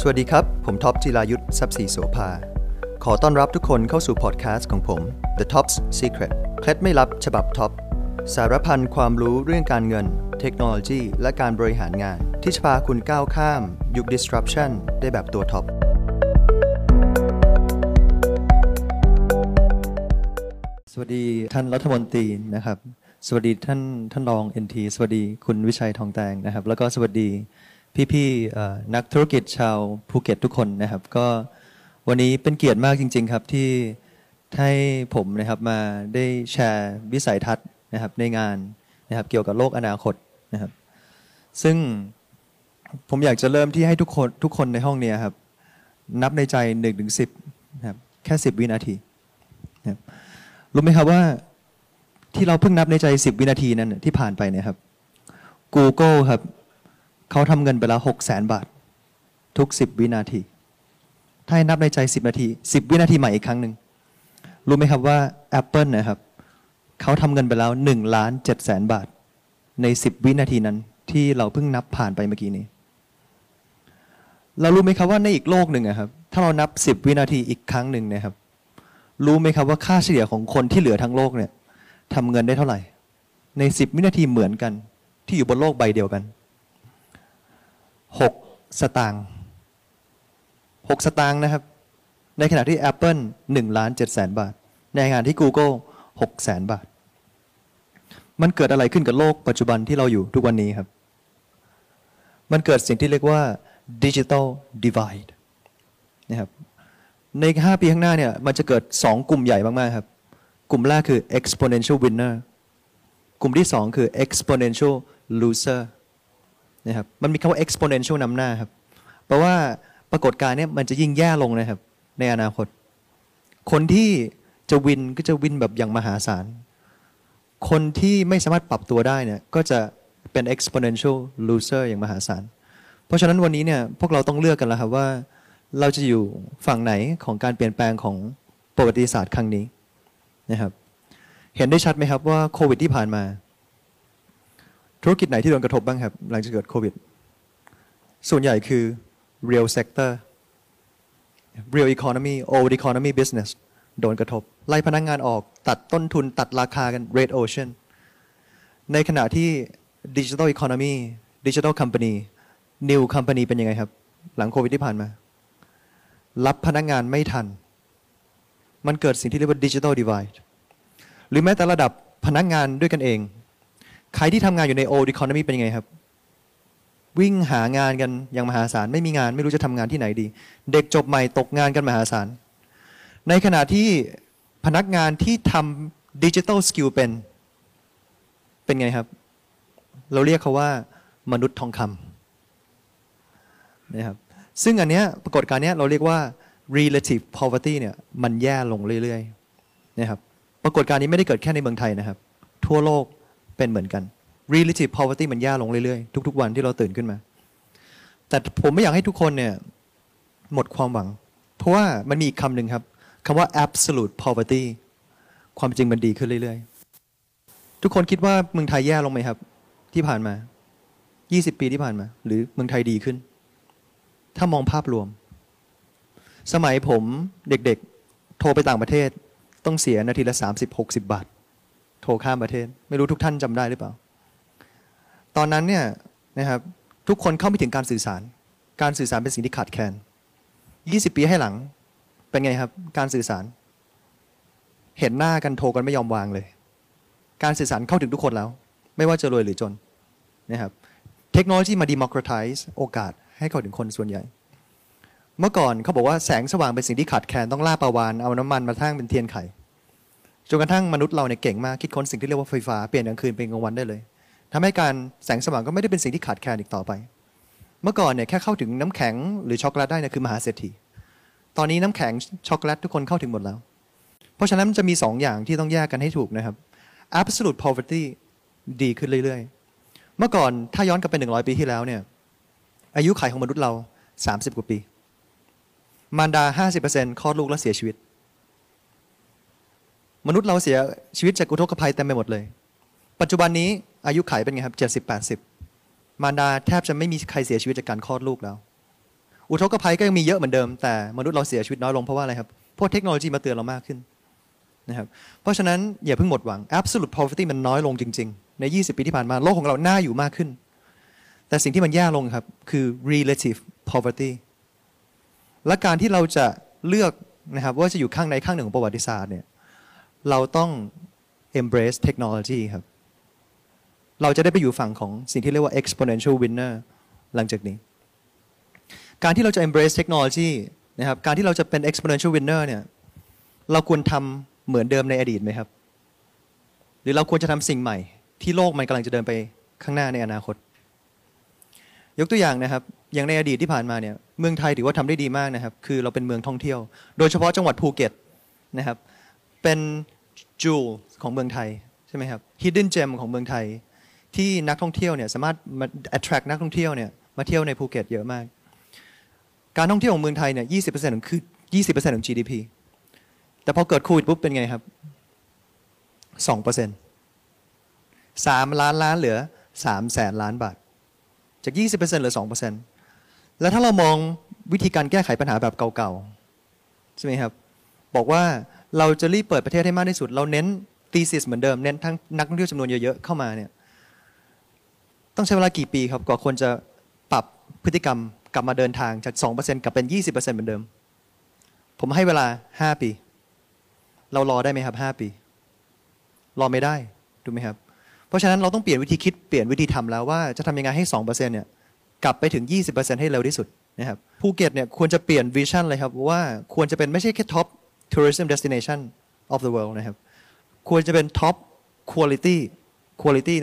สวัสดีครับผมท็อปจิรายุทธทรัพย์ศรีโสภาขอต้อนรับทุกคนเข้าสู่พอดแคสต์ของผม The Top's Secret เคล็ดไม่ลับฉบับท็อปสารพันความรู้เรื่องการเงินเทคโนโลยีและการบริหารงานที่จะพาคุณก้าวข้ามยุค disruption ได้แบบตัวท็อปสวัสดีท่านรัฐมนตรีนะครับสวัสดีท่านรอง NT สวัสดีคุณวิชัยทองแตงนะครับแล้วก็สวัสดีพี่ๆนักธุรกิจชาวภูเก็ตทุกคนนะครับก็วันนี้เป็นเกียรติมากจริงๆครับที่ให้ผมนะครับมาได้แชร์วิสัยทัศน์นะครับในงานนะครับเกี่ยวกับโลกอนาคตนะครับซึ่งผมอยากจะเริ่มที่ให้ทุกคนในห้องนี้ครับนับในใจ1ถึง10นะครับแค่10วินาทีนะครับรู้ไหมครับว่าที่เราเพิ่งนับในใจ10วินาทีนั้นที่ผ่านไปเนี่ยครับ Google ครับเขาทำเงินไปแล้ว 600,000 บาททุก10วินาทีถ้านับในใจ10วินาทีใหม่อีกครั้งหนึ่งรู้ไหมครับว่า Apple นะครับเขาทำเงินไปแล้ว 1,700,000 บาทใน10วินาทีนั้นที่เราเพิ่งนับผ่านไปเมื่อกี้นี้เรารู้ไหมครับว่าในอีกโลกหนึ่งครับถ้าเรานับ10วินาทีอีกครั้งหนึ่งนะครับรู้ไหมครับว่าค่าเฉลี่ยของคนที่เหลือทั้งโลกเนี่ยทำเงินได้เท่าไหร่ใน10วินาทีเหมือนกันที่อยู่บนโลกใบเดียวกัน6 สตางค์นะครับในขณะที่ Apple 1,700,000 บาทในงานที่ Google 600,000 บาทมันเกิดอะไรขึ้นกับโลกปัจจุบันที่เราอยู่ทุกวันนี้ครับมันเกิดสิ่งที่เรียกว่า Digital Divide นะครับใน5ปีข้างหน้าเนี่ยมันจะเกิด2กลุ่มใหญ่มากๆครับกลุ่มแรกคือ Exponential Winner กลุ่มที่2คือ Exponential Loser นะครับมันมีคำว่า Exponential นำหน้าครับเพราะว่าปรากฏการณ์เนี่ยมันจะยิ่งแย่ลงนะครับในอนาคตคนที่จะวินก็จะวินแบบอย่างมหาศาลคนที่ไม่สามารถปรับตัวได้เนี่ยก็จะเป็น exponential loser อย่างมหาศาลเพราะฉะนั้นวันนี้เนี่ยพวกเราต้องเลือกกันแล้วครับว่าเราจะอยู่ฝั่งไหนของการเปลี่ยนแปลงของประวัติศาสตร์ครั้งนี้นะครับเห็นได้ชัดไหมครับว่าโควิดที่ผ่านมาธุรกิจไหนที่โดนกระทบบ้างครับหลังจากเกิดโควิดส่วนใหญ่คือ real sector real economy old economy business โดนกระทบไล่พนักงานออกตัดต้นทุนตัดราคากัน red ocean ในขณะที่ digital economy digital company new company เป็นยังไงครับหลังโควิดที่ผ่านมารับพนักงานไม่ทันมันเกิดสิ่งที่เรียกว่า digital divide หรือแม้แต่ระดับพนักงานด้วยกันเองใครที่ทำงานอยู่ใน old economy เป็นยังไงครับวิ่งหางานกันอย่างมหาศาลไม่มีงานไม่รู้จะทำงานที่ไหนดีเด็กจบใหม่ตกงานกันมหาศาลในขณะที่พนักงานที่ทำดิจิทัลสกิลเป็นไงครับเราเรียกเขาว่ามนุษย์ทองคำนะครับซึ่งอันเนี้ยปรากฏการณ์เนี้ยเราเรียกว่า relative poverty เนี่ยมันแย่ลงเรื่อยๆนะครับปรากฏการณ์นี้ไม่ได้เกิดแค่ในเมืองไทยนะครับทั่วโลกเป็นเหมือนกันrelative poverty มันแย่ลงเรื่อยๆทุกๆวันที่เราตื่นขึ้นมาแต่ผมไม่อยากให้ทุกคนเนี่ยหมดความหวังเพราะว่ามันมีอีกคำหนึ่งครับคำว่า absolute poverty ความจริงมันดีขึ้นเรื่อยๆทุกคนคิดว่าเมืองไทยแย่ลงไหมครับที่ผ่านมา20ปีที่ผ่านมาหรือเมืองไทยดีขึ้นถ้ามองภาพรวมสมัยผมเด็กๆโทรไปต่างประเทศต้องเสียนาทีละ 30-60 บาทโทรข้ามประเทศไม่รู้ทุกท่านจำได้หรือเปล่าตอนนั้นเนี่ยนะครับทุกคนเข้าไม่ถึงการสื่อสารการสื่อสารเป็นสิ่งที่ขาดแคลน20ปีให้หลังเป็นไงครับการสื่อสารเห็นหน้ากันโทรกันไม่ยอมวางเลยการสื่อสารเข้าถึงทุกคนแล้วไม่ว่าจะรวยหรือจนนะครับเทคโนโลยีมา democratize โอกาสให้เข้าถึงคนส่วนใหญ่เมื่อก่อนเขาบอกว่าแสงสว่างเป็นสิ่งที่ขาดแคลนต้องล่าปลาวาฬเอาน้ำมันมาทั่งเป็นเทียนไขจนกระทั่งมนุษย์เราเนี่ยเก่งมากคิดค้นสิ่งที่เรียกว่าไฟฟ้าเปลี่ยนกลางคืนเป็นกลางวันได้เลยทำให้การแสงสว่างก็ไม่ได้เป็นสิ่งที่ขาดแคลนอีกต่อไปเมื่อก่อนเนี่ยแค่เข้าถึงน้ำแข็งหรือช็อกโกแลตได้เนี่ยคือมหาเศรษฐีตอนนี้น้ำแข็งช็อกโกแลตทุกคนเข้าถึงหมดแล้วเพราะฉะนั้นจะมี2อย่างที่ต้องแยกกันให้ถูกนะครับ absolute poverty ดีขึ้นเรื่อยๆเมื่อก่อนถ้าย้อนกลับไป100ปีที่แล้วเนี่ยอายุขัยของมนุษย์เรา30กว่าปีมารดา 50% คลอดลูกแล้วเสียชีวิตมนุษย์เราเสียชีวิตจากอุทกภัยเต็มไปหมดเลยปัจจุบันนี้อายุขัยเป็นไงครับ70-80มารดาแทบจะไม่มีใครเสียชีวิตจากการคลอดลูกแล้ว อุทกภัยก็ยังมีเยอะเหมือนเดิมแต่มนุษย์เราเสียชีวิตน้อยลงเพราะว่าอะไรครับเพราะเทคโนโลยีมาเตือนเรามากขึ้นนะครับเพราะฉะนั้นอย่าเพิ่งหมดหวัง absolute poverty มันน้อยลงจริงๆใน20 ปีที่ผ่านมาโลกของเราน่าอยู่มากขึ้นแต่สิ่งที่มันแย่ลงครับคือ relative poverty และการที่เราจะเลือกนะครับว่าจะอยู่ข้างใดข้างหนึ่งของประวัติศาสตร์เนี่ยเราต้อง embrace technology ครับเราจะได้ไปอยู่ฝั่งของสิ่งที่เรียกว่า exponential winner หลังจากนี้การที่เราจะ embrace technology นะครับการที่เราจะเป็น exponential winner เนี่ยเราควรทำเหมือนเดิมในอดีตไหมครับหรือเราควรจะทำสิ่งใหม่ที่โลกมันกำลังจะเดินไปข้างหน้าในอนาคตยกตัวอย่างนะครับอย่างในอดีตที่ผ่านมาเนี่ยเมืองไทยถือว่าทำได้ดีมากนะครับคือเราเป็นเมืองท่องเที่ยวโดยเฉพาะจังหวัดภูเก็ตนะครับเป็นjewel ของเมืองไทยใช่ไหมครับ hidden gem ของเมืองไทยที่นักท่องเที่ยวเนี่ยสามารถมา attract นักท่องเที่ยวเนี่ยมาเที่ยวในภูเก็ตเยอะมากการท่องเที่ยวของเมืองไทยเนี่ย 20% คือ 20% ของ GDP แต่พอเกิดโควิดปุ๊บเป็นไงครับ 2% 3 ล้านล้านเหลือ 300,000 ล้านบาทจาก 20% เหลือ 2% แล้วถ้าเรามองวิธีการแก้ไขปัญหาแบบเก่าๆใช่ไหมครับบอกว่าเราจะรีบเปิดประเทศให้มากที่สุดเราเน้น thesis เหมือนเดิมเน้นทั้งนักท่องเที่ยวจำนวนเยอะๆเข้ามาเนี่ยต้องใช้เวลากี่ปีครับกว่าคนจะปรับพฤติกรรมกลับมาเดินทางจาก 2% กลับเป็น 20% เหมือนเดิมผมให้เวลา5 ปีเรารอได้ไหมครับ5 ปีรอไม่ได้ถูกไหมครับเพราะฉะนั้นเราต้องเปลี่ยนวิธีคิดเปลี่ยนวิธีทำแล้วว่าจะทำยังไงให้ 2% เนี่ยกลับไปถึง 20% ให้เร็วที่สุดนะครับภูเก็ตเนี่ยควรจะเปลี่ยนวิชั่นเลยครับว่าควรจะเป็นไม่ใช่แค่ top tourism destination of the world นะครับควรจะเป็น top quality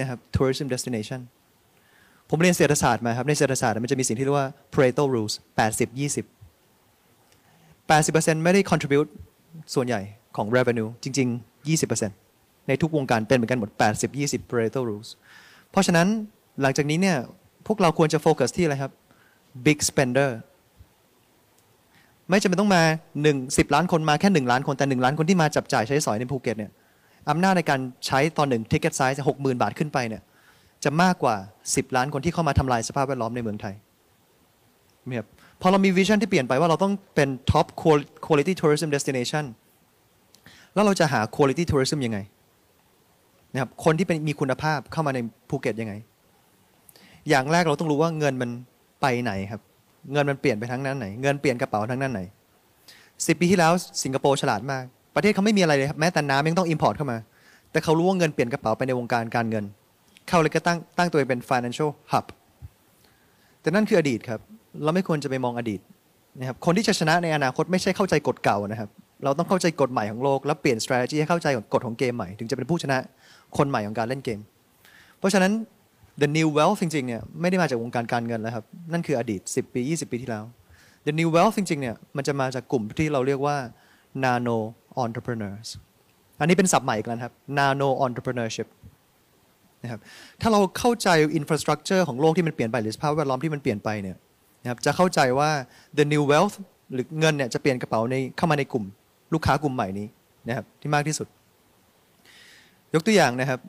นะครับ tourism destination ผมเรียนเศรษฐศาสตร์มาครับในเศรษฐศาสตร์มันจะมีสิ่งที่เรียกว่า Pareto rules 80-20 80% ไม่ได้ contribute ส่วนใหญ่ของ revenue จริงๆ 20% ในทุกวงการเป็นเหมือนกันหมด 80-20 Pareto rules เพราะฉะนั้นหลังจากนี้เนี่ยพวกเราควรจะโฟกัสที่อะไรครับ big spenderไม่จำเป็นต้องมา10 ล้านคนมาแค่1 ล้านคนแต่1 ล้านคนที่มาจับจ่ายใช้สอยในภูเก็ตเนี่ยอำนาจในการใช้ตอน1 ticket size จะ60,000 บาทขึ้นไปเนี่ยจะมากกว่า10 ล้านคนที่เข้ามาทำลายสภาพแวดล้อมในเมืองไทยนะครับพอเรามีวิชั่นที่เปลี่ยนไปว่าเราต้องเป็น top quality tourism destination แล้วเราจะหา quality tourism ยังไงนะครับคนที่เป็นมีคุณภาพเข้ามาในภูเก็ตยังไงอย่างแรกเราต้องรู้ว่าเงินมันไปไหนครับเงินมันเปลี่ยนไปทั้งนั้นไหนเงินเปลี่ยนกระเป๋าทั้งนั้นไหน10 ปีที่แล้วสิงคโปร์ฉลาดมากประเทศเขาไม่มีอะไรเลยครับแม้แต่น้ำยังต้อง import เข้ามาแต่เขารู้ว่าเงินเปลี่ยนกระเป๋าไปในวงการการเงินเขาเลยก็ตั้งตัวเองเป็น financial hub แต่นั่นคืออดีตครับเราไม่ควรจะไปมองอดีตนะครับคนที่จะชนะในอนาคตไม่ใช่เข้าใจกฎเก่านะครับเราต้องเข้าใจกฎใหม่ของโลกแล้วเปลี่ยน strategy ให้เข้าใจกฎของเกมใหม่ถึงจะเป็นผู้ชนะคนใหม่ของการเล่นเกมเพราะฉะนั้นThe new wealth จริงๆเนี่ยไม่ได้มาจากวงการการเงินแล้วครับนั่นคืออดีต10 ปี 20 ปีที่แล้ว The new wealth จริงๆเนี่ยมันจะมาจากกลุ่มที่เราเรียกว่า nano entrepreneurs อันนี้เป็นศัพท์ใหม่อีกแล้วครับ nano entrepreneurship นะครับถ้าเราเข้าใจ infrastructure ของโลกที่มันเปลี่ยนไปหรือสภาพแวดล้อมที่มันเปลี่ยนไปเนี่ยนะครับจะเข้าใจว่า the new wealth หรือเงินเนี่ยจะเปลี่ยนกระเป๋าเข้ามาในกลุ่มลูกค้ากลุ่มใหม่นี้นะครับที่มากที่สุดยกตัวอย่างนะครับ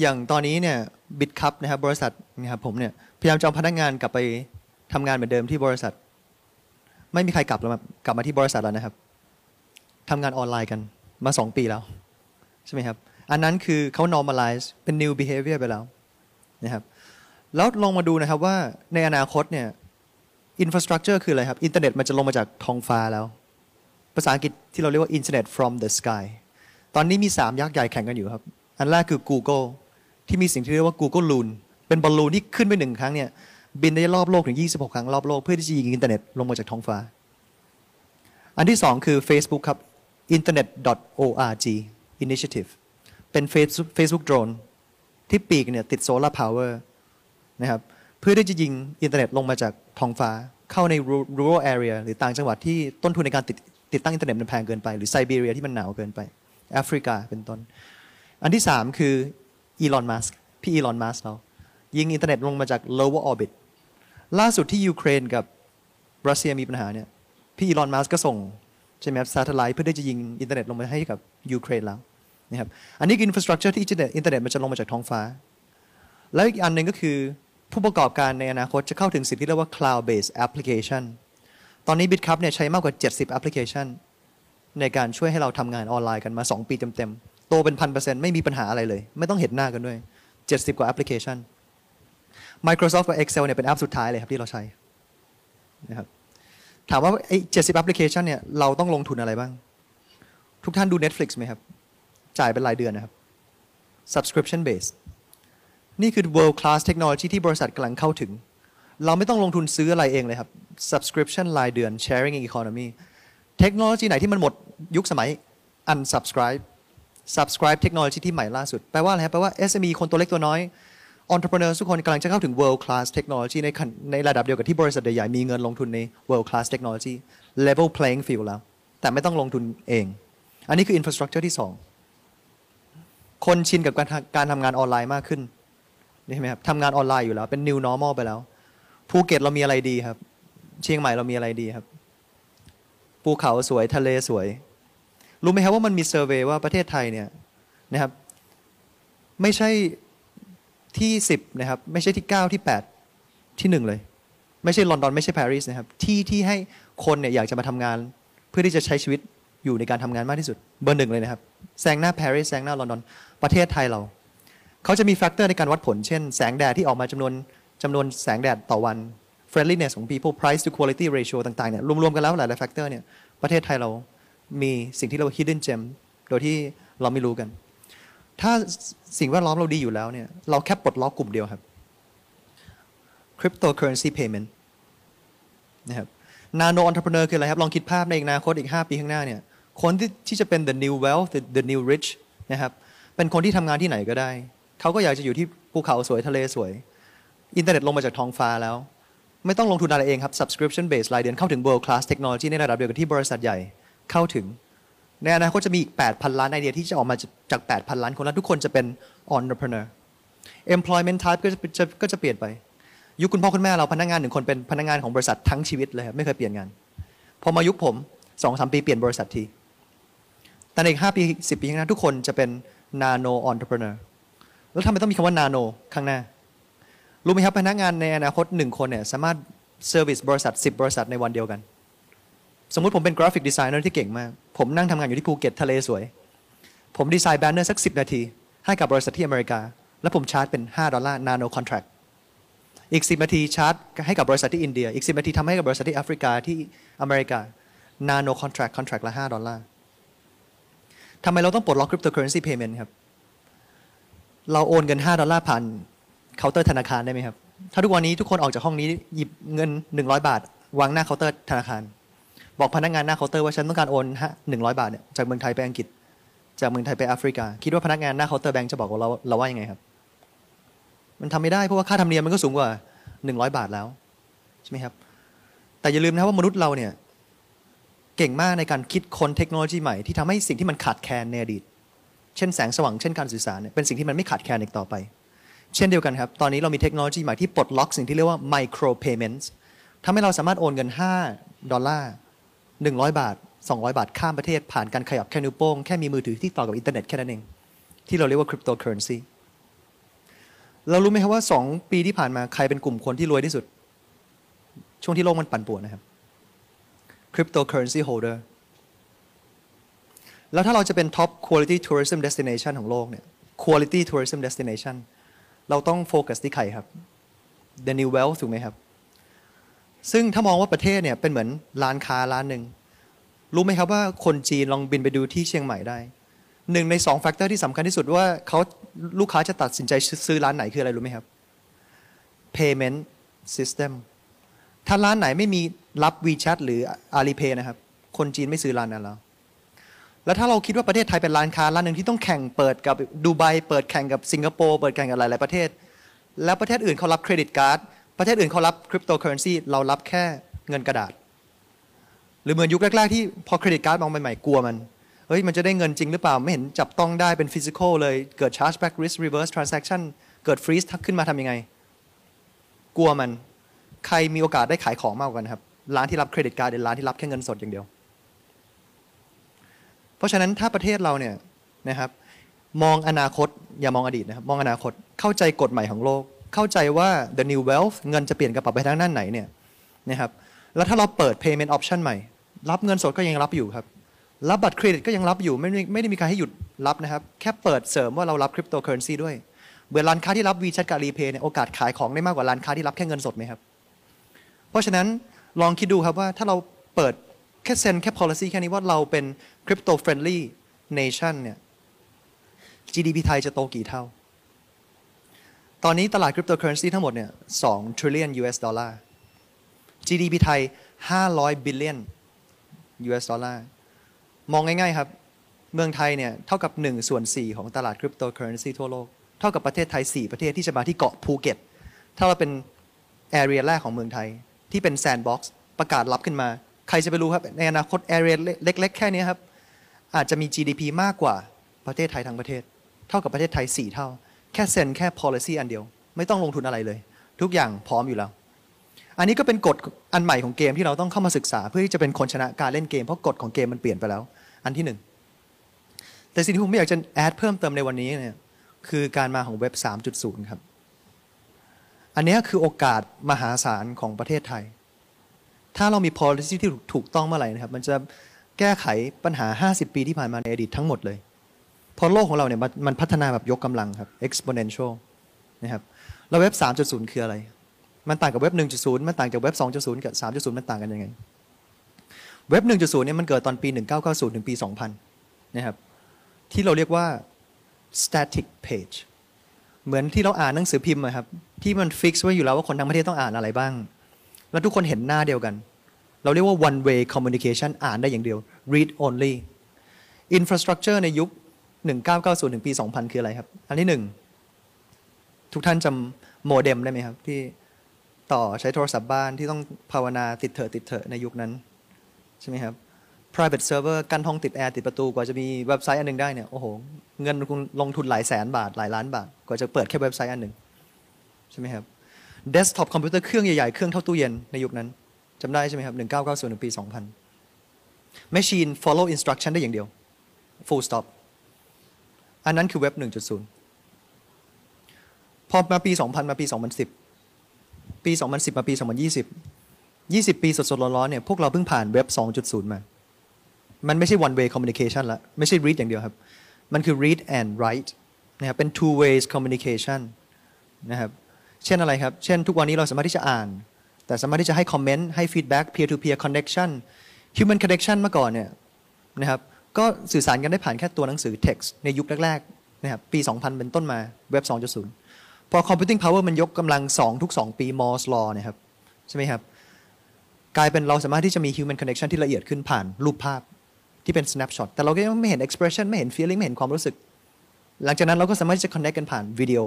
อย่างตอนนี้เนี่ยบิตคัพนะครับบริษัทนะครับผมเนี่ยพยายามจะเอาพนักงานกลับไปทำงานเหมือนเดิมที่บริษัทไม่มีใครกลับมาที่บริษัทแล้วนะครับทำงานออนไลน์กันมา2 ปีแล้วใช่ไหมครับอันนั้นคือเขา normalize เป็น new behavior ไปแล้วนะครับแล้วลองมาดูนะครับว่าในอนาคตเนี่ย infrastructure คืออะไรครับอินเทอร์เน็ตมันจะลงมาจากท้องฟ้าแล้วภาษาอังกฤษที่เราเรียกว่า internet from the sky ตอนนี้มี3 ยักษ์ใหญ่แข่งกันอยู่ครับอันแรกคือ Googleที่มีสิ่งที่เรียกว่า Google Loon เป็นบอลลูนที่ขึ้นไป1 ครั้งเนี่ยบินได้รอบโลกถึง26 ครั้งรอบโลกเพื่อที่จะยิงอินเทอร์เน็ตลงมาจากท้องฟ้าอันที่2คือ Facebook ครับ internet.org initiative เป็น Facebook drone ที่ปีกเนี่ยติดโซลาร์พาวเวอร์นะครับเพื่อที่จะยิงอินเทอร์เน็ตลงมาจากท้องฟ้าเข้าใน rural area หรือต่างจังหวัดที่ต้นทุนในการติดตั้งอินเทอร์เน็ตมันแพงเกินไปหรือไซบีเรียที่มันหนาวเกินไปแอฟริกาเป็นต้นอันที่3คือElon Musk พี่ Elon Musk เรายิงอินเทอร์เน็ตลงมาจาก lower orbit ล่าสุดที่ยูเครนกับรัสเซียมีปัญหาเนี่ยพี่ Elon Musk ก็ส่งใช่ไหมครับ satellite เพื่อที่จะยิงอินเทอร์เน็ตลงมาให้กับยูเครนแล้วนะครับอันนี้คือ infrastructure ที่อินเทอร์เน็ตมันจะลงมาจากท้องฟ้าแล้วอีกอันหนึ่งก็คือผู้ประกอบการในอนาคตจะเข้าถึงสิ่งที่เรียกว่า cloud based application ตอนนี้ Bitcup เนี่ยใช้มากกว่า70แอปพลิเคชันในการช่วยให้เราทำงานออนไลน์กันมา2ปีเต็มๆโตเป็น 1,000% ไม่มีปัญหาอะไรเลยไม่ต้องเห็นหน้ากันด้วย70กว่าแอปพลิเคชัน Microsoft กับ Excel เนี่ยเป็นแอปสุดท้ายเลยครับที่เราใช้นะครับถามว่าไอ้70แอปพลิเคชันเนี่ยเราต้องลงทุนอะไรบ้างทุกท่านดู Netflix ไหมครับจ่ายเป็นรายเดือนนะครับ subscription base นี่คือ world class technology ที่บริษัทกำลังเข้าถึงเราไม่ต้องลงทุนซื้ออะไรเองเลยครับ subscription รายเดือน sharing economy เทคโนโลยีไหนที่มันหมดยุคสมัย unsubscribe เทคโนโลยีที่ใหม่ล่าสุดแปลว่าอะไรครับแปลว่า SME คนตัวเล็กตัวน้อย entrepreneur ทุกคนกำลังจะเข้าถึง world class technology ในระดับเดียวกับที่บริษัทใหญ่ๆมีเงินลงทุนใน world class technology level playing field แล้วแต่ไม่ต้องลงทุนเองอันนี้คือ infrastructure ที่2คนชินกับการทำงานออนไลน์มากขึ้นนี่ใช่ไหมครับทำงานออนไลน์อยู่แล้วเป็น new normal ไปแล้วภูเก็ตเรามีอะไรดีครับเชียงใหม่เรามีอะไรดีครับภูเขาสวยทะเลสวยรู้ไหมครับว่ามันมีเซอร์เวย์ว่าประเทศไทยเนี่ยนะครับไม่ใช่ที่10นะครับไม่ใช่ที่9ที่8ที่1เลยไม่ใช่ลอนดอนไม่ใช่ปารีสนะครับที่ให้คนเนี่ยอยากจะมาทำงานเพื่อที่จะใช้ชีวิตอยู่ในการทำงานมากที่สุดเบอร์ 1เลยนะครับแซงหน้าปารีสแซงหน้าลอนดอนประเทศไทยเราเขาจะมีแฟกเตอร์ในการวัดผลเช่นแสงแดดที่ออกมาจำนวนแสงแดดต่อวัน friendliness ของ people price to quality ratio ต่างๆเนี่ยรวมๆกันแล้วหลายๆแฟกเตอร์เนี่ยประเทศไทยเรามีสิ่งที่เรียกว่า hidden gem โดยที่เราไม่รู้กันถ้าสิ่งแวดล้อมเราดีอยู่แล้วเนี่ยเราแค่ปลดล็อกกลุ่มเดียวครับ cryptocurrency payment นะครับ nano entrepreneur คืออะไรครับลองคิดภาพในอนาคตอีก5 ปีข้างหน้าเนี่ยคนที่จะเป็น the new wealth the new rich นะครับเป็นคนที่ทำงานที่ไหนก็ได้เขาก็อยากจะอยู่ที่ภูเขาสวยทะเลสวยอินเทอร์เน็ตลงมาจากท้องฟ้าแล้วไม่ต้องลงทุนอะไรเองครับ subscription base รายเดือนเข้าถึง world class technology ในระดับเดียวกับที่บริษัทใหญ่เข้าถึงในอนาคตจะมีอีก 8,000 ล้านไอเดียที่จะออกมาจาก 8,000 ล้านคนแล้วทุกคนจะเป็น entrepreneur employment type ก็จะเปลี่ยนไปยุคคุณพ่อคุณแม่เราพนักงานหนึ่งคนเป็นพนักงานของบริษัททั้งชีวิตเลยครับไม่เคยเปลี่ยนงานพอมายุคผม 2-3 ปีเปลี่ยนบริษัททีแต่ในอีก5 ปี 10 ปีข้างหน้าทุกคนจะเป็น nano entrepreneur แล้วทำไมต้องมีคำว่า nano ข้างหน้ารู้ไหมครับพนักงานในอนาคต1คนเนี่ยสามารถเซอร์วิสบริษัท10บริษัทในวันเดียวกันสมมุติผมเป็นกราฟิกดีไซเนอร์ที่เก่งมากผมนั่งทำงานอยู่ที่ภูเก็ตทะเลสวยผมดีไซน์แบนเนอร์สัก10นาทีให้กับบริษัทที่อเมริกาแล้วผมชาร์จเป็น$5 nano contract อีก10นาทีชาร์จให้กับบริษัทที่อินเดียอีก10นาทีทำให้กับบริษัทที่แอฟริกาที่อเมริกา nano contract ละ$5ทำไมเราต้องปลดล็อก cryptocurrency payment ครับเราโอนเงิน$5ผ่านเคาน์เตอร์ธนาคารได้ไหมครับถ้าทุกวันนี้ทุกคนออกจากห้องนี้หยิบเงิน100 บาทวางหน้าเคาน์เตอร์ธนาคารบอกพนักงานหน้าเคาน์เตอร์ว่าฉันต้องการโอน100 บาทเนี่ยจากเมืองไทยไปอังกฤษจากเมืองไทยไปแอฟริกาคิดว่าพนักงานหน้าเคาน์เตอร์แบงก์จะบอกว่าเราว่ายังไงครับมันทำไม่ได้เพราะว่าค่าธรรมเนียมมันก็สูงกว่า100 บาทแล้วใช่ไหมครับแต่อย่าลืมนะว่ามนุษย์เราเนี่ยเก่งมากในการคิดค้นเทคโนโลยีใหม่ที่ทำให้สิ่งที่มันขาดแคลนในอดีตเช่นแสงสว่างเช่นการสื่อสารเนี่ยเป็นสิ่งที่มันไม่ขาดแคลนอีกต่อไปเช่นเดียวกันครับตอนนี้เรามีเทคโนโลยีใหม่ที่ปลดล็อกสิ่งที่เรียกว่า micro payments ทำให้เราสามารถโอนเงิน$5 100 บาท200 บาทข้ามประเทศผ่านการขยับแค่นิ้วโป้งแค่มีมือถือที่ต่อกับอินเทอร์เน็ตแค่นั้นเองที่เราเรียกว่า cryptocurrency เรารู้ไหมครับว่า2ปีที่ผ่านมาใครเป็นกลุ่มคนที่รวยที่สุดช่วงที่โลกมันปั่นป่วนนะครับcryptocurrency holder แล้วถ้าเราจะเป็น top quality tourism destination ของโลกเนี่ย quality tourism destination เราต้องโฟกัสที่ใครครับ the new wealth ถูกไหมครับซึ่งถ้ามองว่าประเทศเนี่ยเป็นเหมือนร้านค้าร้านหนึ่งรู้ไหมครับว่าคนจีนลองบินไปดูที่เชียงใหม่ได้1ใน2 factor ที่สำคัญที่สุดว่าเขาลูกค้าจะตัดสินใจซื้อร้านไหนคืออะไรรู้ไหมครับ payment system ถ้าร้านไหนไม่มีรับ WeChat หรือ Alipay นะครับคนจีนไม่ซื้อร้านนั้นแล้วแล้วถ้าเราคิดว่าประเทศไทยเป็นร้านค้าร้านหนึ่งที่ต้องแข่งเปิดกับดูไบเปิดแข่งกับสิงคโปร์เปิดแข่งกับหลายๆประเทศแล้วประเทศอื่นเขารับเครดิตการ์ดประเทศอื่นเขารับคริปโตเคอเรนซีเรารับแค่เงินกระดาษหรือเหมือนยุคแรกๆที่พอเครดิตการ์ดมองใหม่ๆกลัวมันเฮ้ยมันจะได้เงินจริงหรือเปล่าไม่เห็นจับต้องได้เป็นฟิสิกอลเลยเกิด chargeback risk reverse transaction เกิด freeze ทักขึ้นมาทำยังไงกลัวมันใครมีโอกาสได้ขายของมากกว่าครับร้านที่รับเครดิตการ์ดหรือร้านที่รับแค่เงินสดอย่างเดียวเพราะฉะนั้นถ้าประเทศเราเนี่ยนะครับมองอนาคตอย่ามองอดีตนะครับมองอนาคตเข้าใจกฎหมายของโลกเข้าใจว่า the new wealth เงินจะเปลี่ยนกระเป๋าไปทางด้านไหนเนี่ยนะครับ แล้วถ้าเราเปิด payment option ใหม่รับเงินสดก็ยังรับอยู่ครับรับบัตรเครดิตก็ยังรับอยู่ไม่ได้มีการให้หยุดรับนะครับแค่เปิดเสริมว่าเรารับคริปโตเคอเรนซีด้วยเบื่อร้านค้าที่รับ WeChat กับ Alipay เนี่ยโอกาสขายของได้มากกว่าร้านค้าที่รับแค่เงินสดไหมครับเพราะฉะนั้นลองคิดดูครับว่าถ้าเราเปิดแค่เซ็นแค่ policy แค่นี้ว่าเราเป็น crypto friendly nation เนี่ย GDP ไทยจะโตกี่เท่าตอนนี้ตลาด cryptocurrency ทั้งหมดเนี่ย$2 trillion GDP ไทย$500 billionมองง่ายๆครับเมืองไทยเนี่ยเท่ากับ1/4ของตลาดคริปโตเคอเรนซีทั่วโลกเท่ากับประเทศไทย4 ประเทศที่จะมาที่เกาะภูเก็ตถ้าเราเป็นแอเรียแรกของเมืองไทยที่เป็นแซนด์บ็อกซ์ประกาศรับขึ้นมาใครจะไปรู้ครับในอนาคตแอเรียเล็กๆแค่นี้ครับอาจจะมี GDP มากกว่าประเทศไทยทั้งประเทศเท่ากับประเทศไทย4 เท่าแค่เซ็นแค่ policy อันเดียวไม่ต้องลงทุนอะไรเลยทุกอย่างพร้อมอยู่แล้วอันนี้ก็เป็นกฎอันใหม่ของเกมที่เราต้องเข้ามาศึกษาเพื่อที่จะเป็นคนชนะการเล่นเกมเพราะกฎของเกมมันเปลี่ยนไปแล้วอันที่1แต่สิ่งที่ผมอยากจะแอดเพิ่มเติมในวันนี้เนี่ยคือการมาของเว็บ 3.0 ครับอันนี้คือโอกาสมหาศาลของประเทศไทยถ้าเรามี policy ที่ถูกต้องเมื่อไหร่นะครับมันจะแก้ไขปัญหา50 ปีที่ผ่านมาในอดีตทั้งหมดเลยเพราะโลกของเราเนี่ยมันพัฒนาแบบยกกำลังครับ exponential นะครับแล้วเว็บ 3.0 คืออะไรมันต่างกับเว็บ 1.0 มันต่างจากเว็บ 2.0 กับ 3.0 มันต่างกันยังไงเว็บ 1.0 เนี่ยมันเกิดตอนปี 1990 ถึงปี 2000 นะครับที่เราเรียกว่า static page เหมือนที่เราอ่านหนังสือพิมพ์นะครับที่มันฟิกซ์ไว้อยู่แล้วว่าคนทั้งประเทศต้องอ่านอะไรบ้างแล้วทุกคนเห็นหน้าเดียวกันเราเรียกว่า one way communication อ่านได้อย่างเดียว read only infrastructure ในยุค 1990 ถึงปี 2000 คืออะไรครับอันที่1ทุกท่านจำโมเด็มได้ไหมครับที่ต่อใช้โทรศัพท์บ้านที่ต้องภาวนาติดเถอะในยุคนั้นใช่ไหมครับ private server กั้นห้องติดแอร์ติดประตูกว่าจะมีเว็บไซต์อันนึงได้เนี่ยโอ้โหเงินลงทุนหลายแสนบาทหลายล้านบาทกว่าจะเปิดแค่เว็บไซต์อันนึงใช่ไหมครับ desktop คอมพิวเตอร์เครื่องใหญ่ๆเครื่องเท่าตู้เย็นในยุคนั้นจำได้ใช่ไหมครับ 1990 ถึงปี 2000 machine follow instruction ได้อย่างเดียว full stop อันนั้นคือเว็บ 1.0 พอมาปี 2000 มาปี 2010ปี 2010 มาปี 2020 20 ปีสดๆร้อนๆเนี่ยพวกเราเพิ่งผ่านเว็บ 2.0 มามันไม่ใช่ one way communication ละไม่ใช่ read อย่างเดียวครับมันคือ read and write นะครับเป็น two ways communication นะครับเช่นอะไรครับเช่นทุกวันนี้เราสามารถที่จะอ่านแต่สามารถที่จะให้คอมเมนต์ให้ feedback peer to peer connection human connection เมื่อก่อนเนี่ยนะครับก็สื่อสารกันได้ผ่านแค่ตัวหนังสือ text ในยุคแรกๆนะครับปี 2000 เป็นต้นมาเว็บ 2.0พอ computing power มันยกกำลัง2ทุก2ปีมอร์สลอว์นะครับใช่ไหมครับกลายเป็นเราสามารถที่จะมี human connection ที่ละเอียดขึ้นผ่านรูปภาพที่เป็น snapshot แต่เราก็ยังไม่เห็น expression ไม่เห็น feeling ไม่เห็นความรู้สึกหลังจากนั้นเราก็สามารถที่จะ connect กันผ่านวิดีโอ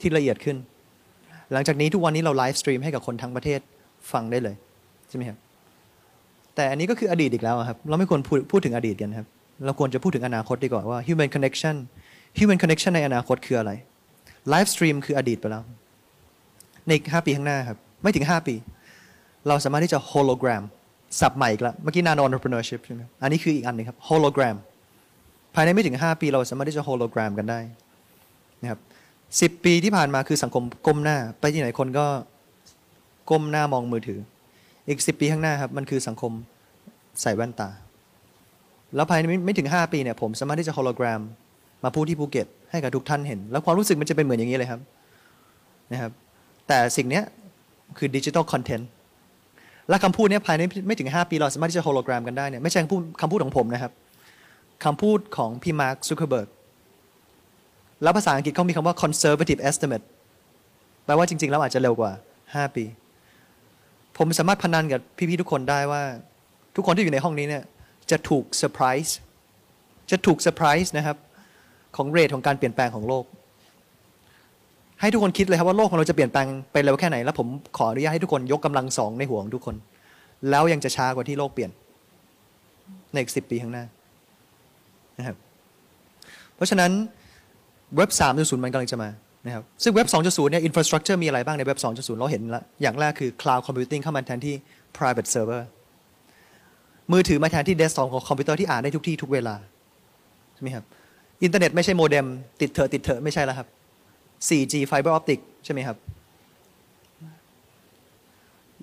ที่ละเอียดขึ้นหลังจากนี้ทุกวันนี้เรา live stream ให้กับคนทั้งประเทศฟังได้เลยใช่ไหมครับแต่อันนี้ก็คืออดีตอีกแล้วครับเราไม่ควรพูดถึงอดีตกันครับเราควรจะพูดถึงอนาคตดีกว่าว่า human connection ในอนาคตคืออะไรไลฟ์สตรีมคืออดีตไปแล้วใน5 ปีข้างหน้าครับไม่ถึง5 ปีเราสามารถที่จะโฮโลแกรมสับใหม่อีกแล้วเมื่อกี้ nano entrepreneurship ใช่ไหมอันนี้คืออีกอันนึงครับโฮโลแกรมภายในไม่ถึง5 ปีเราสามารถที่จะโฮโลแกรมกันได้นะครับ10 ปีที่ผ่านมาคือสังคมก้มหน้าไปที่ไหนคนก็ก้มหน้ามองมือถืออีก10 ปีข้างหน้าครับมันคือสังคมใส่แว่นตาแล้วภายในไม่ถึง5 ปีเนี่ยผมสามารถที่จะโฮโลแกรมมาพูดที่ภูเก็ตให้กับทุกท่านเห็นแล้วความรู้สึกมันจะเป็นเหมือนอย่างนี้เลยครับนะครับแต่สิ่งนี้คือดิจิทัลคอนเทนต์และคำพูดนี้ภายในไม่ถึง5 ปีเราสามารถที่จะโฮโลแกรมกันได้เนี่ยไม่ใช่คำพูดของผมนะครับคำพูดของพี่มาร์คซักเคอร์เบิร์กแล้วภาษาอังกฤษเขามีคำว่า conservative estimate แปลว่าจริงๆแล้วอาจจะเร็วกว่า5 ปีผมสามารถพนันกับพี่ๆทุกคนได้ว่าทุกคนที่อยู่ในห้องนี้เนี่ยจะถูกเซอร์ไพรส์นะครับของเรทของการเปลี่ยนแปลงของโลกให้ทุกคนคิดเลยครับว่าโลกของเราจะเปลี่ยนแปลงไปเร็วแค่ไหนแล้วผมขออนุญาตให้ทุกคนยกกำลัง2ในหัวของทุกคนแล้วยังจะช้ากว่าที่โลกเปลี่ยนในอีก10 ปีข้างหน้านะครับเพราะฉะนั้นเว็บ 3.0 มันกำลังจะมานะครับซึ่งเว็บ 2.0 เนี่ยอินฟราสตรักเจอร์มีอะไรบ้างในเว็บ 2.0 เราเห็นละอย่างแรกคือ Cloud Computing เข้ามาแทนที่ Private Server มือถือมาแทนที่ Desktop ของคอมพิวเตอร์ที่อ่านได้ทุกที่ทุกเวลาใช่ไหมครับอินเทอร์เน็ตไม่ใช่โมเด็มติดเถอะไม่ใช่แล้วครับ 4G Fiber Optic ใช่ไหมครับ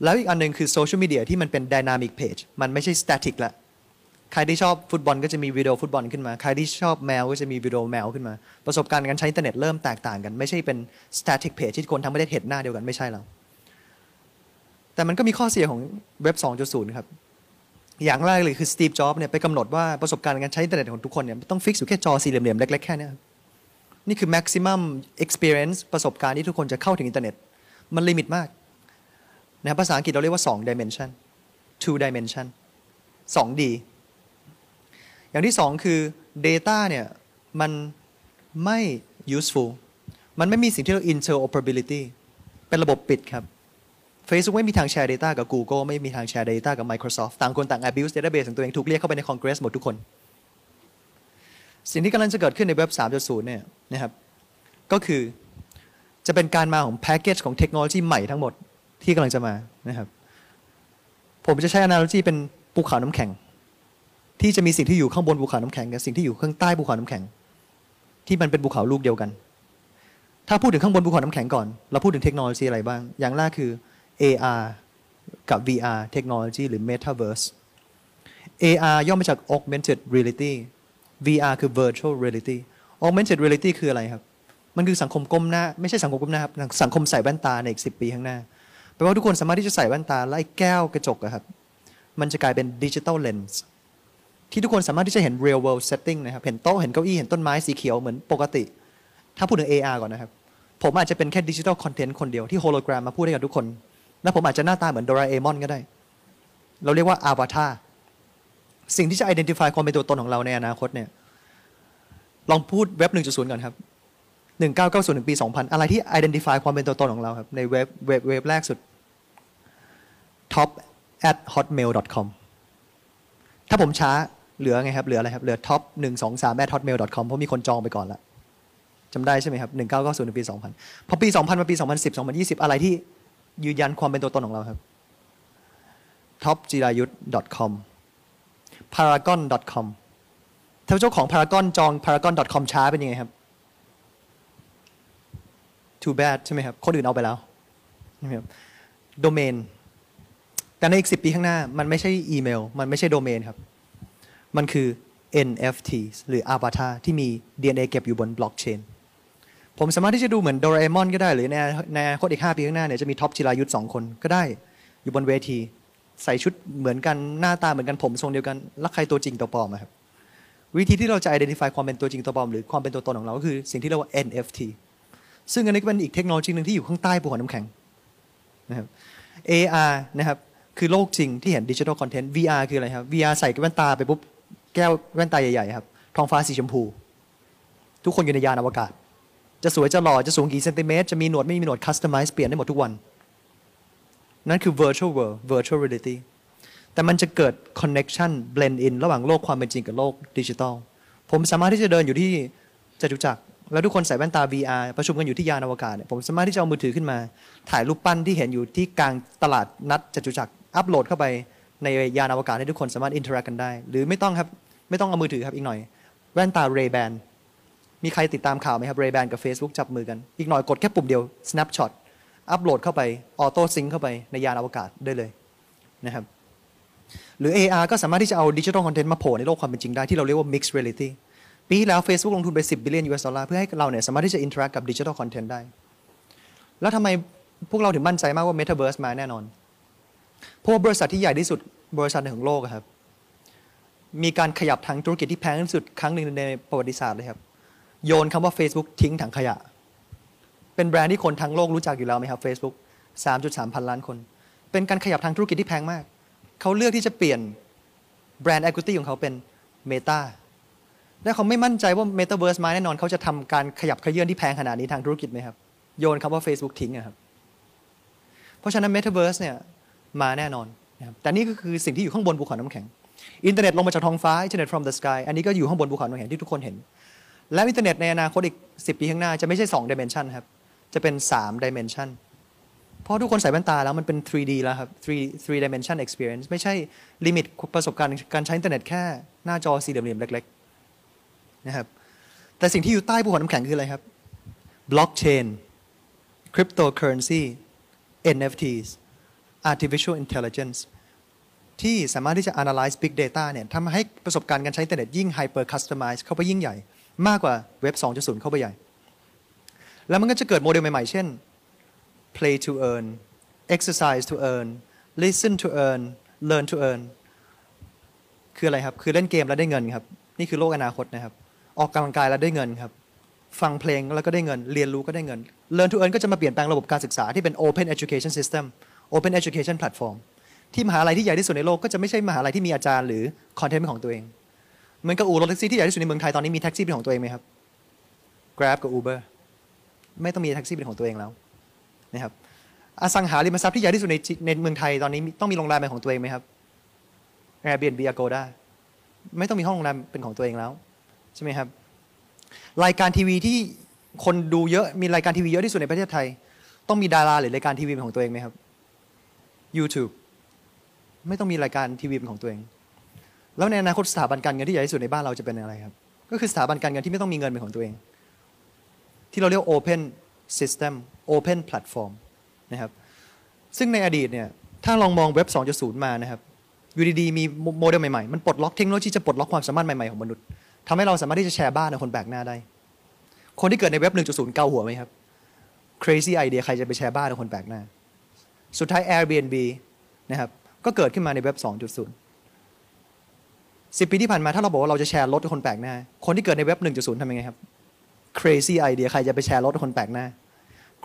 แล้วอีกอันนึงคือโซเชียลมีเดียที่มันเป็น dynamic page มันไม่ใช่ static ละใครที่ชอบฟุตบอลก็จะมีวิดีโอฟุตบอลขึ้นมาใครที่ชอบแมวก็จะมีวิดีโอแมวขึ้นมาประสบการณ์การใช้อินเทอร์เน็ตเริ่มแตกต่างกันไม่ใช่เป็น static page ที่คนทั้งประเทศเห็นหน้าเดียวกันไม่ใช่แล้วแต่มันก็มีข้อเสียของเว็บ 2.0 ครับอย่างแรกเลยคือสตีฟ จ็อบส์เนี่ยไปกำหนดว่าประสบการณ์การใช้อินเทอร์เน็ตของทุกคนเนี่ยต้องฟิกซ์อยู่แค่จอสี่เหลี่ยมๆเล็กๆแค่นี้นี่คือ maximum experience ประสบการณ์ที่ทุกคนจะเข้าถึงอินเทอร์เน็ตมันลิมิตมากนะครับภาษาอังกฤษเราเรียกว่า 2 dimension 2 dimension 2D อย่างที่2คือ data เนี่ยมันไม่ useful มันไม่มีสิ่งที่เรา interoperability เป็นระบบปิดครับ Facebook ไม่มีทางแชร์ data กับ Google ไม่มีทางแชร์ data กับ Microsoft ต่างคนต่าง abuse database ของตัวเองถูกเรียกเข้าไปใน Congress หมดทุกคนสิ่งที่กำลังจะเกิดขึ้นในเว็บ 3.0 เนี่ยนะครับก็คือจะเป็นการมาของแพ็กเกจของเทคโนโลยีใหม่ทั้งหมดที่กำลังจะมานะครับผมจะใช้ analogy เป็นภูเขาน้ำแข็งที่จะมีสิ่งที่อยู่ข้างบนภูเขาน้ำแข็งกับสิ่งที่อยู่ข้างใต้ภูเขาน้ำแข็งที่มันเป็นภูเขาลูกเดียวกันถ้าพูดถึงข้างบนภูเขาน้ำแข็งก่อนเราพูดถึงเทคโนโลยีอะไรบ้างอย่างแรกคือ AR กับ VR เทคโนโลยีหรือ Metaverse AR ย่อมาจาก Augmented Reality VR คือ Virtual Reality Augmented Reality คืออะไรครับมันคือสังคมก้มหน้าไม่ใช่สังคมก้มหน้าครับสังคมใส่แว่นตาในอีก10 ปีข้างหน้าแปลว่าทุกคนสามารถที่จะใส่แว่นตาและแก้วกระจกครับมันจะกลายเป็น Digital Lens ที่ทุกคนสามารถที่จะเห็น Real World Setting นะครับเห็นโต๊ะเห็นเก้าอี้เห็นต้นไม้สีเขียวเหมือนปกติถ้าพูดถึง AR ก่อนนะครับผมอาจจะเป็นแค่ Digital Content คนเดียวที่ Hologram มาพูดให้กับทุกคนและผมอาจจะหน้าตาเหมือนโดราเอมอนก็ได้เราเรียกว่า Avatar สิ่งที่จะ identify ความเป็นตัวตนของเราในอนาคตเนี่ยลองพูดเว็บ 1.0 ก่อนครับ1990ถึงปี 2000 อะไรที่ identify ความเป็นตัวตนของเราครับในเว็บแรกสุด top@hotmail.com ถ้าผมช้าเหลือไงครับเหลืออะไรครับเหลือ top123@hotmail.com เพราะมีคนจองไปก่อนแล้วจำได้ใช่ไหมครับ1990ถึงปี 2000 พอปี 2000 มาปี 2010 2020 อะไรที่ยืนยันความเป็นตัวตนของเราครับ topjirayut.com paragon.com ถ้าเจ้าของ paragon จอง paragon.com ช้าเป็นยังไงครับtoo bad ใช่ไหมครับคนอื่นเอาไปแล้วนะครับโดเมนแต่ในอีก10 ปีข้างหน้ามันไม่ใช่อีเมลมันไม่ใช่โดเมนครับมันคือ NFT หรือ Avatar ที่มี DNA เก็บอยู่บนบล็อกเชนผมสามารถที่จะดูเหมือนโดราเอมอนก็ได้หรือในอนาคตอีก5 ปีข้างหน้าเนี่ยจะมีท็อปจิรายุทธ์2 คนก็ได้อยู่บนเวทีใส่ชุดเหมือนกันหน้าตาเหมือนกันผมทรงเดียวกันแล้วใครตัวจริงตัวปลอมครับวิธีที่เราจะ identify ความเป็นตัวจริงตัวปลอมหรือความเป็นตัวตนของเราก็คือสิ่งที่เรียกว่า NFTซึ่งอันนี้ก็เป็นอีกเทคโนโลยีหนึ่งที่อยู่ข้างใต้ภูเขาน้ำแข็งนะครับ AR นะครับคือโลกจริงที่เห็นดิจิทัลคอนเทนต์ VR คืออะไรครับ VR ใส่แว่นตาไปปุ๊บแก้วแว่นตาใหญ่ๆครับทองฟ้าสีชมพูทุกคนอยู่ในยานอวกาศจะสวยจะหล่อจะสูงกี่เซนติเมตรจะมีหนวดไม่มีหนวดคัสตอมไมซ์เปลี่ยนได้หมดทุกวันนั่นคือ virtual world virtual reality แต่มันจะเกิด connection blend in ระหว่างโลกความเป็นจริงกับโลกดิจิทัลผมสามารถที่จะเดินอยู่ที่จตุจักรแล้วทุกคนใส่แว่นตา VR ประชุมกันอยู่ที่ยานอวกาศผมสามารถที่จะเอามือถือขึ้นมาถ่ายรูปปั้นที่เห็นอยู่ที่กลางตลาดนัดจตุจักรอัพโหลดเข้าไปในยานอวกาศให้ทุกคนสามารถอินเทอร์แอคกันได้หรือไม่ต้องครับไม่ต้องเอามือถือครับอีกหน่อยแว่นตา Ray-Ban มีใครติดตามข่าวไหมครับ Ray-Ban กับ Facebook จับมือกันอีกหน่อยกดแค่ปุ่มเดียว Snapshot อัพโหลดเข้าไปออโต้ซิงค์เข้าไปในยานอวกาศได้เลยนะครับหรือ AR ก็สามารถที่จะเอา Digital Content มาโผล่ในโลกความเป็นจริงได้ที่เราเรียกว่า Mixed Realityปีที่แล้ว Facebook ลงทุนไป$10 billionเพื่อให้เราเนี่ยสามารถที่จะ interact กับ Digital Content ได้แล้วทำไมพวกเราถึงมั่นใจมากว่า Metaverse มาแน่นอนเพราะว่าบริษัทที่ใหญ่ที่สุดบริษัทหนึ่งของโลกครับมีการขยับทางธุรกิจที่แพงที่สุดครั้งหนึ่งในประวัติศาสตร์เลยครับโยนคำว่า Facebook ทิ้งถังขยะเป็นแบรนด์ที่คนทั้งโลกรู้จักอยู่แล้วไหมครับ Facebook 3.3 พันล้านคนเป็นการขยับทางธุรกิจที่แพงมากเขาเลือกที่จะเปลี่ยนแบรนด์ equity ของเขาเป็น Metaถ้าเขาไม่มั่นใจว่า Metaverse มาแน่นอนเขาจะทำการขยับขยื่นที่แพงขนาดนี้ทางธุรกิจไหมครับโยนคำว่า Facebook ทิ้งนะครับเพราะฉะนั้น Metaverse เนี่ยมาแน่นอนนะครับแต่นี่ก็คือสิ่งที่อยู่ข้างบนภูเขาน้ำแข็งอินเทอร์เน็ตลงมาจากท้องฟ้า Internet from the sky อันนี้ก็อยู่ข้างบนภูเขาน้ำแข็งที่ทุกคนเห็นและอินเทอร์เน็ตในอนาคตอีก10 ปีข้างหน้าจะไม่ใช่2 dimension ครับจะเป็น3 dimension เพราะทุกคนใส่แว่นตาแล้วมันเป็น 3D แล้วครับ 3 dimension experience ไม่ใช่ลิมิตประสบการณ์การใช้อินเทอร์เน็ตแค่หน้าจอสี่เหลี่ยมๆเล็กนะครับแต่สิ่งที่อยู่ใต้ภูเขาน้ำแข็งคืออะไรครับบล็อกเชนคริปโตเคอเรนซี NFTs artificial intelligence ที่สามารถที่จะ analyze big data เนี่ยทำให้ประสบการณ์การใช้อินเทอร์เน็ตยิ่ง hyper customize เข้าไปยิ่งใหญ่มากกว่าเว็บ 2.0 เข้าไปใหญ่แล้วมันก็จะเกิดโมเดลใหม่ๆเช่น play to earn exercise to earn listen to earn learn to earn คืออะไรครับคือเล่นเกมแล้วได้เงินครับนี่คือโลกอนาคตนะครับออกกำลังกายแล้วได้เงินครับฟังเพลงแล้วก็ได้เงินเรียนรู้ก็ได้เงิน Learn to Earn ก็จะมาเปลี่ยนแปลงระบบการศึกษาที่เป็น Open Education System Open Education Platform ที่มหาลัยที่ใหญ่ที่สุดในโลกก็จะไม่ใช่มหาลัยที่มีอาจารย์หรือคอนเทนต์เป็นของตัวเองเหมือนกับอู่รถแท็กซี่ที่ใหญ่ที่สุดในเมืองไทยตอนนี้มีแท็กซี่เป็นของตัวเองไหมครับ Grab กับ Uber ไม่ต้องมีแท็กซี่เป็นของตัวเองแล้วนะครับอสังหาริมทรัพย์ที่ใหญ่ที่สุดในเมืองไทยตอนนี้ต้องมีโรงแรมเป็นของตัวเองไหมครับ Airbnb Agoda ไม่ต้องมีห้องโรงแรมเป็นของตัวเองแล้วใช่ไหมครับรายการทีวีที่คนดูเยอะมีรายการทีวีเยอะที่สุดในประเทศไทยต้องมีดาราหรือรายการทีวีเป็นของตัวเองไหมครับ YouTube ไม่ต้องมีรายการทีวีเป็นของตัวเองแล้วในอนาคตสถาบันการเงินที่ใหญ่ที่สุดในบ้านเราจะเป็นอะไรครับก็คือสถาบันการเงินที่ไม่ต้องมีเงินเป็นของตัวเองที่เราเรียก Open System Open Platform นะครับซึ่งในอดีตเนี่ยถ้าลองมองเว็บ 2.0 มานะครับอยู่ดีๆมีโมเดลใหม่ๆมันปลดล็อกเทคโนโลยีจะปลดล็อกความสามารถใหม่ๆของมนุษย์ทำให้เราสามารถที่จะแชร์บ้านกับคนแปลกหน้าได้คนที่เกิดในเว็บ 1.0 เกาหัวไหมครับ crazy idea ใครจะไปแชร์บ้านกับคนแปลกหน้าสุดท้าย Airbnb นะครับก็เกิดขึ้นมาในเว็บ 2.0 10 ปีที่ผ่านมาถ้าเราบอกว่าเราจะแชร์รถกับคนแปลกหน้าคนที่เกิดในเว็บ 1.0 ทำยังไงครับ crazy idea ใครจะไปแชร์รถกับคนแปลกหน้า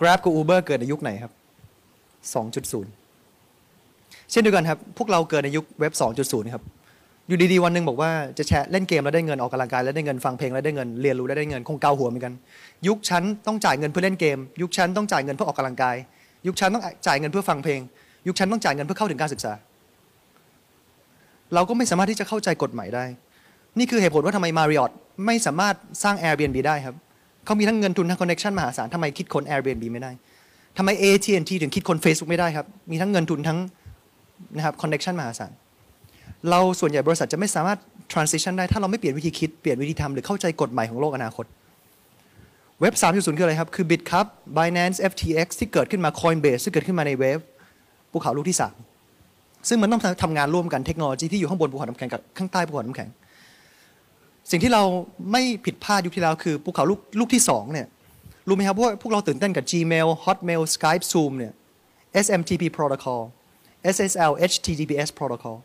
Grab กับ Uber เกิดในยุคไหนครับ 2.0 เช่นเดียวกันครับพวกเราเกิดในยุคเว็บ 2.0 ครับอยู่ดีๆวันหนึ่งบอกว่าจะแชร์เล่นเกมแล้วได้เงินออกกำลังกายแล้วได้เงินฟังเพลงแล้วได้เงินเรียนรู้แล้วได้เงินคงเกาหัวเหมือนกันยุคชั้นต้องจ่ายเงินเพื่อเล่นเกมยุคชั้นต้องจ่ายเงินเพื่อออกกำลังกายยุคชั้นต้องจ่ายเงินเพื่อฟังเพลงยุคชั้นต้องจ่ายเงินเพื่อเข้าถึงการศึกษาเราก็ไม่สามารถที่จะเข้าใจกฎหมายได้นี่คือเหตุผลว่าทำไม Marriott ไม่สามารถสร้าง Airbnb ได้ครับเขามีทั้งเงินทุนทั้งคอนเนคชั่นมหาศาลทำไมคิดคน Airbnb ไม่ได้ทำไม AT&T ถึงคิดคน Facebook ไม่ได้ครับมีทั้งเงินทุนทั้งนะครับคอนเนคชั่นมหาศาลเราส่วนใหญ่บริษัทจะไม่สามารถ transition ได้ถ้าเราไม่เปลี่ยนวิธีคิดเปลี่ยนวิธีทำหรือเข้าใจกฎหมายของโลกอนาคตเว็บ 3.0 คืออะไรครับคือ Bitkub Binance FTX ที่เกิดขึ้นมา Coinbase ที่เกิดขึ้นมาในเว็บภูเขาลูกที่3ซึ่งมันต้องทำงานร่วมกันเทคโนโลยีที่อยู่ข้างบนภูเขาน้ำแข็งกับข้างใต้ภูเขาน้ำแข็งสิ่งที่เราไม่ผิดพลาดยุคที่แล้วคือภูเขาลูกที่2เนี่ยรู้ไหมครับว่าพวกเราตื่นเต้นกับ Gmail Hotmail Skype Zoom เนี่ย SMTP Protocol SSL HTTPS Protocol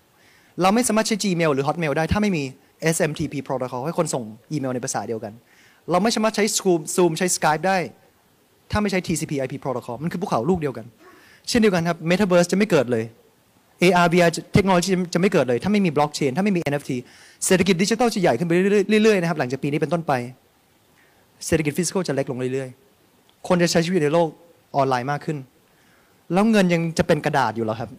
เราไม่สามารถใช้ Gmail หรือ Hotmail ได้ถ้าไม่มี SMTP Protocol ให้คนส่งอีเมลในภาษาเดียวกันเราไม่สามารถใช้ Zoom ใช้ Skype ได้ถ้าไม่ใช้ TCP/IP Protocol มันคือภูเขาลูกเดียวกันเช่นเดียวกันครับ Metaverse จะไม่เกิดเลย AR VR เทคโนโลยีจะไม่เกิดเลยถ้าไม่มี Blockchain ถ้าไม่มี NFT เศรษฐกิจดิจิทัลจะใหญ่ขึ้นไปเรื่อยๆนะครับหลังจากปีนี้เป็นต้นไปเศรษฐกิจ Physical จะเล็กลงเรื่อยๆคนจะใช้ชีวิตในโลกออนไลน์มากขึ้นแล้วเงินยังจะเป็นกระดาษอยู่หรอครับ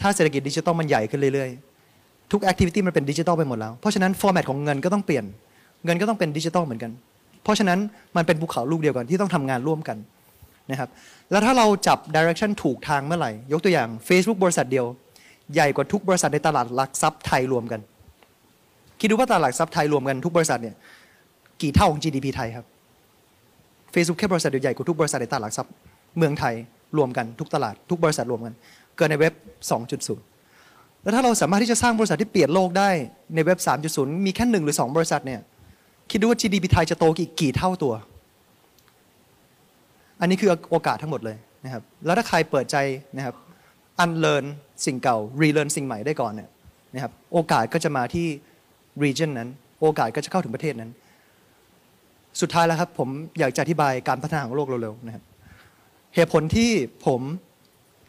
ถ้าเศรษฐกิจดิจิทัลมันใหญ่ขึ้นเรื่อยๆทุก activity มันเป็นดิจิตอลไปหมดแล้วเพราะฉะนั้น format ของเงินก็ต้องเปลี่ยนเงินก็ต้องเป็นดิจิตอลเหมือนกันเพราะฉะนั้นมันเป็นภูเขาลูกเดียวกันที่ต้องทำงานร่วมกันนะครับแล้วถ้าเราจับ direction ถูกทางเมื่อไหร่ยกตัวอย่าง Facebook บริษัทเดียวใหญ่กว่าทุกบริษัทในตลาดหลักทรัพย์ไทยรวมกันคิดดูว่าตลาดหลักทรัพย์ไทยรวมกันทุกบริษัทเนี่ยกี่เท่าของ GDP ไทยครับ Facebook แค่บริษัทเดียวใหญ่กว่าทุกบริษัทในตลาดหลักทรัพย์เมืองไทยรวมกันทุกตลาดทุกบริษัทรวมกันเกิดในเว็บ 2.0แล้วถ้าเราสามารถที่จะสร้างบริษัทที่เปลี่ยนโลกได้ในเว็บ 3.0 มีแค่1หรือ2บริษัทเนี่ยคิดดูว่า GDP ไทยจะโตกี่เท่าตัวอันนี้คือโอกาสทั้งหมดเลยนะครับแล้วถ้าใครเปิดใจนะครับunlearn สิ่งเก่า relearn สิ่งใหม่ได้ก่อนเนี่ยนะครับโอกาสก็จะมาที่ region นั้นโอกาสก็จะเข้าถึงประเทศนั้นสุดท้ายแล้วครับผมอยากจะอธิบายการพัฒนาของโลกเร็วๆนะครับเหตุผลที่ผม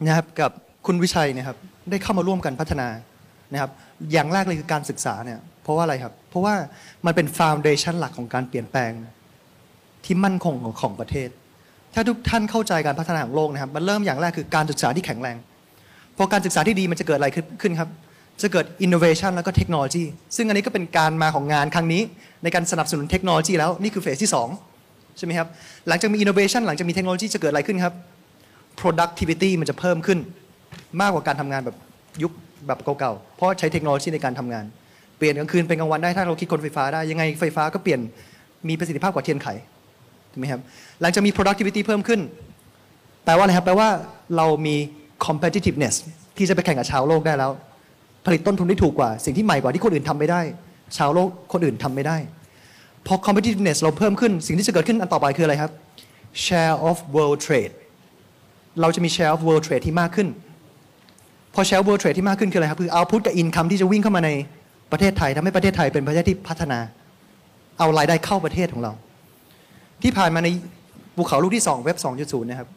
นะครับกับคุณวิชัยนะครับได้เข้ามาร่วมกันพัฒนานะครับอย่างแรกเลยคือการศึกษาเนี่ยเพราะว่าอะไรครับเพราะว่ามันเป็นฟาวเดชันหลักของการเปลี่ยนแปลงที่มั่นคงของประเทศถ้าทุกท่านเข้าใจการพัฒนาของโลกนะครับมันเริ่มอย่างแรกคือการศึกษาที่แข็งแรงพอการศึกษาที่ดีมันจะเกิดอะไรขึ้นครับจะเกิดอินโนเวชันแล้วก็เทคโนโลยีซึ่งอันนี้ก็เป็นการมาของงานครั้งนี้ในการสนับสนุนเทคโนโลยีแล้วนี่คือเฟสที่2ใช่ไหมครับหลังจากมีอินโนเวชันหลังจากมีเทคโนโลยีจะเกิดอะไรขึ้นครับ productivity มันจะเพิ่มขึ้นมากกว่าการทำงานแบบยุคแบบเก่าๆเพราะใช้เทคโนโลยีในการทำงานเปลี่ยนกลางคืนเป็นกลางวันได้ถ้าเราคิดคนไฟฟ้าได้ยังไงไฟฟ้าก็เปลี่ยนมีประสิทธิภาพกว่าเทียนไขถูกไหมครับหลังจากมี productivity เพิ่มขึ้นแปลว่าอะไรครับแปลว่าเรามี competitiveness ที่จะไปแข่งกับชาวโลกได้แล้วผลิตต้นทุนได้ถูกกว่าสิ่งที่ใหม่กว่าที่คนอื่นทำไม่ได้ชาวโลกคนอื่นทำไม่ได้พอ competitiveness เราเพิ่มขึ้นสิ่งที่จะเกิดขึ้นอันต่อไปคืออะไรครับ share of world trade เราจะมี share of world trade ที่มากขึ้นพอ share of world trade ที่มากขึ้นคืออะไรครับคือ output กับ income ที่จะวิ่งเข้ามาในประเทศไทยทำให้ประเทศไทยเป็นประเทศที่พัฒนาเอารายได้เข้าประเทศของเราที่ผ่านมาในภูเขาลูกที่2เว็บ 2.0 นะครับ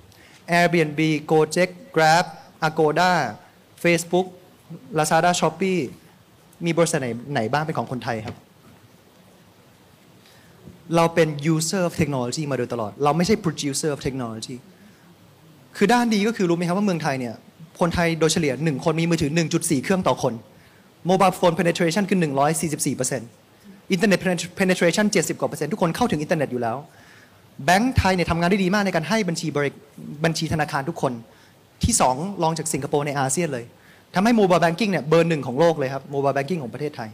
Airbnb Gojek Grab Agoda Facebook Lazada Shopee มีบริษัทไหนบ้างเป็นของคนไทยครับเราเป็น user of technology มาโดยตลอดเราไม่ใช่ producer of technology คือด้านดีก็คือรู้ไหมครับว่าเมืองไทยเนี่ยคนไทยโดยเฉลี่ย1คนมีมือถือ 1.4 เครื่องต่อคน Mobile phone penetration คือ 144% Internet penetration 70% ทุกคนเข้าถึงอินเทอร์เน็ตอยู่แล้วแบงก์ไทยเนี่ยทำงานได้ดีมากในการให้บัญชีธนาคารทุกคนที่2รองจากสิงคโปร์ในอาเซียนเลยทำให้โมบายแบงกิ้งเนี่ยเบอร์ 1ของโลกเลยครับโมบายแบงกิ้งของประเทศไทย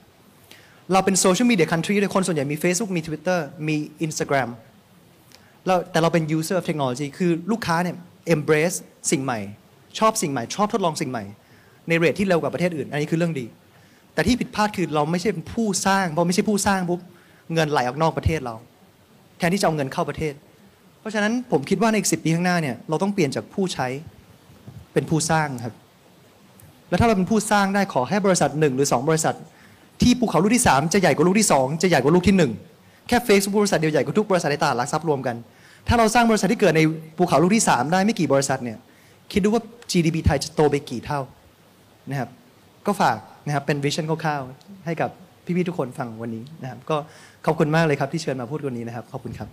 เราเป็นโซเชียลมีเดียคันทรีเลยคนส่วนใหญ่มี Facebook มี Twitter มี Instagram แต่เราเป็น user of technology คือลูกค้าเนี่ย embrace สิ่งใหม่ชอบสิ่งใหม่ชอบทดลองสิ่งใหม่ในเรทที่เร็วกว่าประเทศอื่นอันนี้คือเรื่องดีแต่ที่ผิดพลาดคือเราไม่ใช่เป็นผู้สร้างพอไม่ใช่ผู้สร้างปุ๊บเงินไหลออกนอกประเทศเราแทนที่จะเอาเงินเข้าประเทศเพราะฉะนั้นผมคิดว่าในอีก10 ปีข้างหน้าเนี่ยเราต้องเปลี่ยนจากผู้ใช้เป็นผู้สร้างครับแล้วถ้าเราเป็นผู้สร้างได้ขอให้บริษัท1หรือ2บริษัทที่ภูเขาลูกที่3จะใหญ่กว่าลูกที่2จะใหญ่กว่าลูกที่1แค่ Facebook บริษัทเดียวใหญ่กว่าทุกบริษัทในตลาดหลักทรัพย์รวมกันถ้าเราสร้างบริษัทที่เกิดในภูเขาลูกที่3ได้ไม่กี่บริษัทเนี่ยคิดดูว่า GDP ไทยจะโตไปกี่เท่านะครับก็ฝากนะครับเป็นวิชั่นคร่าวๆให้กับพี่ๆทุกคนฟังวันนี้นะครับก็ขอบคุณมากเลยครับที่เชิญมาพูดวันนี้นะครับขอบคุณครับ